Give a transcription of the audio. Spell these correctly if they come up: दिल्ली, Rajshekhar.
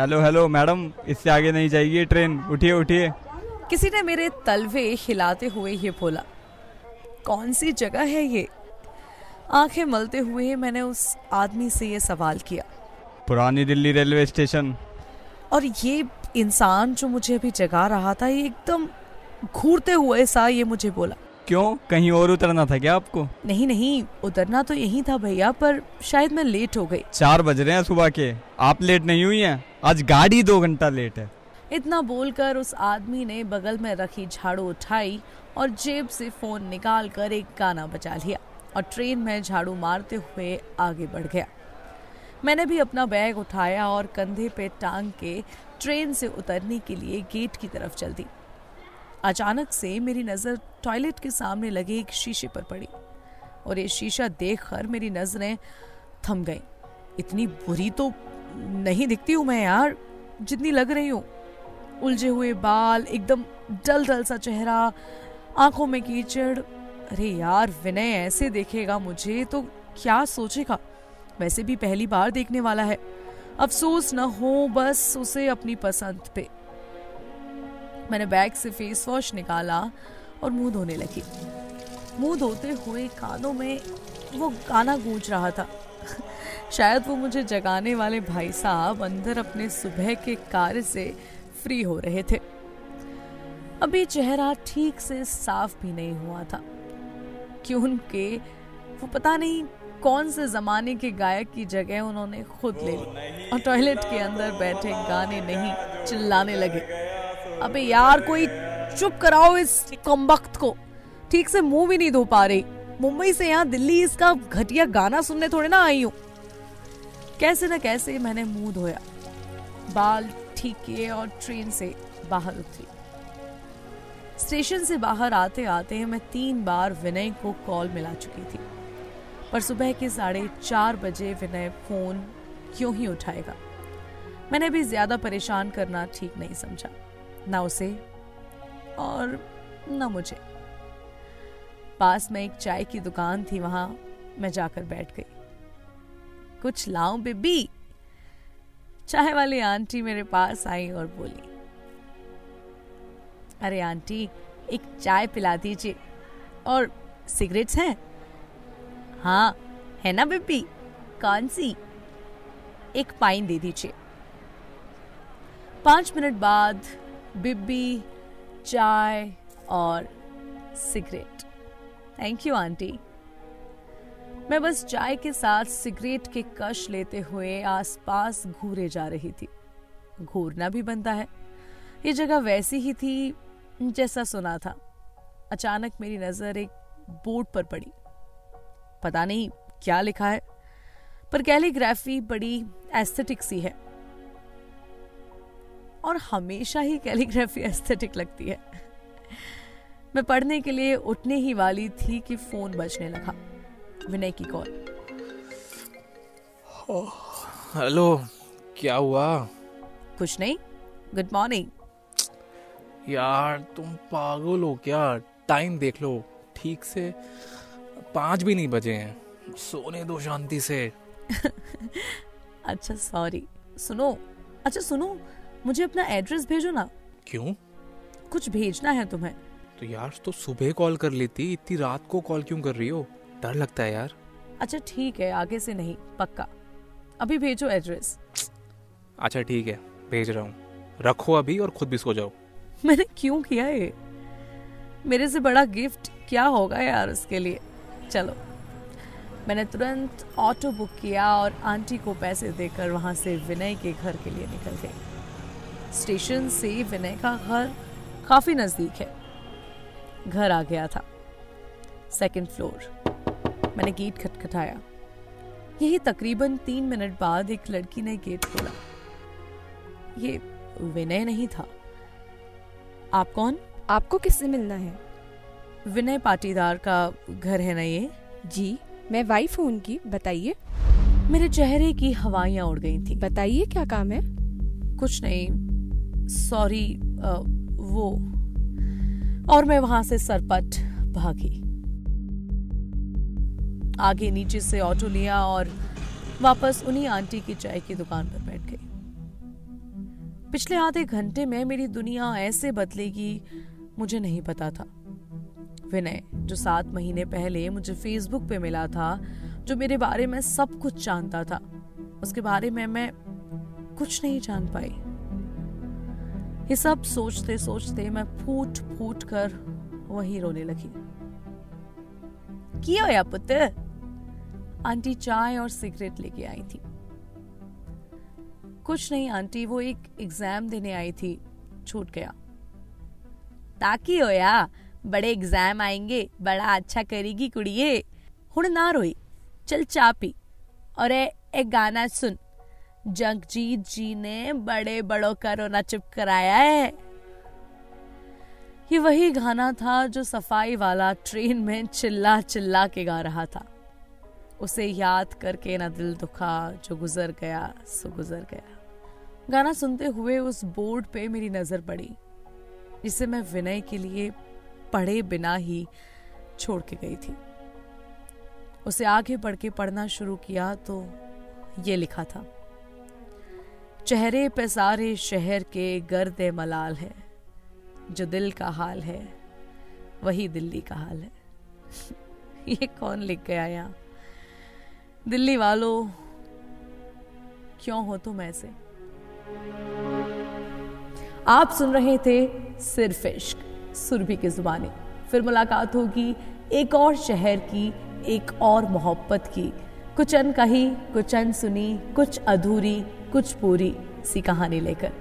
Hello hello madam, इससे आगे नहीं जाइए ट्रेन, उठिए उठिए। किसी ने मेरे तलवे हिलाते हुए ये बोला, कौन सी जगह है ये? आंखें मलते हुए मैंने उस आदमी से ये सवाल किया। पुरानी दिल्ली रेलवे स्टेशन। और ये इंसान जो मुझे अभी जगा रहा था, ये एकदम घूरते हुए सा ये मुझे बोला, क्यों कहीं और उतरना था क्या आपको? नहीं नहीं, उतरना तो यही था भैया, पर शायद मैं लेट हो गई। 4 बज रहे हैं सुबह के, आप लेट नहीं हुई हैं, आज गाड़ी 2 घंटा लेट है। इतना बोलकर उस आदमी ने बगल में रखी झाड़ू उठाई और जेब से फोन निकालकर एक गाना बजा लिया और ट्रेन में झाड़ू मारते हुए आगे बढ़ गया। मैंने भी अपना बैग उठाया और कंधे पे टांग के ट्रेन से उतरने के लिए गेट की तरफ चल दी। अचानक से मेरी नज़र टॉयलेट के सामने लगे एक शीशे पर पड़ी और ये शीशा देखकर मेरी नज़रें थम गई। इतनी बुरी तो नहीं दिखती हूँ मैं यार जितनी लग रही हूँ। उलझे हुए बाल, एकदम डल डल सा चेहरा, आंखों में कीचड़। अरे यार, विनय ऐसे देखेगा मुझे तो क्या सोचेगा? वैसे भी पहली बार देखने वाला है। अफसोस न हो बस उसे अपनी पसंद पे। मैंने बैग से फेस वॉश निकाला और मुंह धोने लगी। मुंह धोते हुए कानों में वो गाना गूंज रहा था। शायद वो मुझे जगाने वाले भाई साहब अंदर अपने सुबह के कार्य से फ्री हो रहे थे। अभी चेहरा ठीक से साफ भी नहीं हुआ था कि उनके वो पता नहीं कौन से जमाने के गायक की जगह उन्होंने खुद ले ली और टॉयलेट के अंदर बैठे गाने नहीं चिल्लाने लगे। अबे यार, कोई चुप कराओ इस कमबख्त को, ठीक से मुंह भी नहीं धो पा रही। मुंबई से यहाँ दिल्ली इसका घटिया गाना सुनने थोड़े ना आई हूँ। कैसे न कैसे मैंने मुंह धोया, बाल ठीक किए और ट्रेन से बाहर उतरी। स्टेशन से बाहर आते आते मैं 3 बार विनय को कॉल मिला चुकी थी, पर सुबह के 4:30 बजे विनय फोन क्यों ही उठाएगा? मैंने भी ज्यादा परेशान करना ठीक नहीं समझा, ना उसे और ना मुझे। पास में एक चाय की दुकान थी, वहां मैं जाकर बैठ गई। कुछ लाऊं बेबी? चाय वाली आंटी मेरे पास आई और बोली, अरे आंटी, एक चाय पिला दीजिए। और सिगरेट्स हैं? हाँ है ना बेबी, कौन सी? एक पाइन दे दीजिए। 5 मिनट बाद बिब्बी, चाय और सिगरेट। Thank you aunty. मैं बस चाय के साथ सिगरेट के कश लेते हुए आसपास घूरे जा रही थी। घूरना भी बनता है। ये जगह वैसी ही थी जैसा सुना था। अचानक मेरी नज़र एक बोर्ड पर पड़ी, पता नहीं क्या लिखा है, पर कैलीग्राफी बड़ी एस्थेटिक सी है और हमेशा ही कैलीग्राफी एस्थेटिक लगती है। मैं पढ़ने के लिए उठने ही वाली थी कि फोन बजने लगा। विनय की कॉल। हेलो, क्या हुआ? कुछ नहीं, गुड मॉर्निंग। यार तुम पागल हो क्या? टाइम देख लो ठीक से, 5 भी नहीं बजे हैं, सोने दो शांति से। अच्छा सॉरी। सुनो, मुझे अपना एड्रेस भेजो ना। क्यों, कुछ भेजना है तुम्हें? तो यार तो सुबह कॉल कर लेती, इतनी रात को कॉल क्यों कर रही हो? डर लगता है यार। अच्छा ठीक है, आगे से नहीं, पक्का। अभी भेजो एड्रेस। अच्छा ठीक है, भेज रहा हूँ, रखो अभी और खुद भी सो जाओ। मैंने क्यों किया ये? मेरे से बड़ा गिफ्ट क्या होगा यार उसके लिए। चलो, मैंने तुरंत ऑटो बुक किया और आंटी को पैसे देकर वहाँ से विनय के घर के लिए निकल गई। स्टेशन से विनय का घर काफ़ी नज़दीक है। घर आ गया था, 2nd फ्लोर। मैंने गेट खटखटाया। यही तकरीबन 3 मिनट बाद एक लड़की ने गेट खोला। ये विनय नहीं था। आप कौन? आपको किससे मिलना है? विनय पाटीदार का घर है ना ये? जी, मैं वाइफ हूँ उनकी, बताइए। मेरे चेहरे की हवाइयाँ उड़ गई थी। बताइए क्या काम है? कुछ नहीं, सॉरी वो। और मैं वहाँ से सरपट भागी। आगे नीचे से ऑटो लिया और वापस उन्हीं आंटी की चाय की दुकान पर बैठ गई। पिछले आधे घंटे में मेरी दुनिया ऐसे बदलेगी मुझे नहीं पता था। विनय जो 7 महीने पहले मुझे फेसबुक पे मिला था, जो मेरे बारे में सब कुछ जानता था, उसके बारे में मैं कुछ नहीं जान पाई। ये सब सोचते सोचते मैं फूट फूट कर वहीं रोने लगी। क्या होया पुत्र? आंटी चाय और सिगरेट लेके आई थी। कुछ नहीं आंटी, वो एक एग्जाम देने आई थी, छूट गया। ताकि होया, बड़े एग्जाम आएंगे, बड़ा अच्छा करेगी कुड़िए। हुण ना रोई, चल चाय पी और एक गाना सुन। जगजीत जी ने बड़े बड़ों का रोना चुप कराया है। ये वही गाना था जो सफाई वाला ट्रेन में चिल्ला चिल्ला के गा रहा था। उसे याद करके ना दिल दुखा, जो गुजर गया सो गुजर गया। गाना सुनते हुए उस बोर्ड पे मेरी नजर पड़ी जिसे मैं विनय के लिए पढ़े बिना ही छोड़ के गई थी। उसे आगे बढ़ के पढ़ना शुरू किया तो ये लिखा था, चेहरे पे सारे शहर के गर्द मलाल है, जो दिल का हाल है वही दिल्ली का हाल है। ये कौन लिख गया यहाँ? दिल्ली वालों क्यों हो तुम ऐसे? आप सुन रहे थे सिर्फ इश्क, सुरभि की जुबानी। फिर मुलाकात होगी एक और शहर की, एक और मोहब्बत की। कुछ अनकही, कुछ अनसुनी, कुछ अधूरी, कुछ पूरी सी कहानी लेकर।